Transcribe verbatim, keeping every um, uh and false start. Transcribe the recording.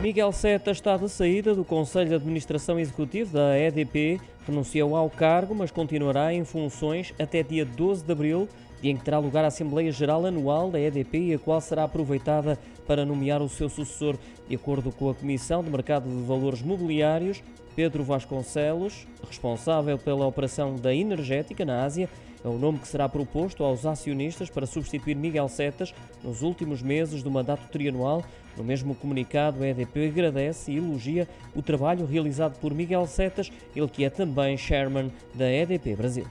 Miguel Setas está de saída do Conselho de Administração Executivo da E D P, renunciou ao cargo, mas continuará em funções até dia doze de abril, dia em que terá lugar a Assembleia Geral Anual da E D P, a qual será aproveitada para nomear o seu sucessor. De acordo com a Comissão de Mercado de Valores Mobiliários, Pedro Vasconcelos, responsável pela operação da energética na Ásia, é o nome que será proposto aos acionistas para substituir Miguel Setas nos últimos meses do mandato trianual. No mesmo comunicado, a E D P agradece e elogia o trabalho realizado por Miguel Setas, ele que é também chairman da E D P Brasil.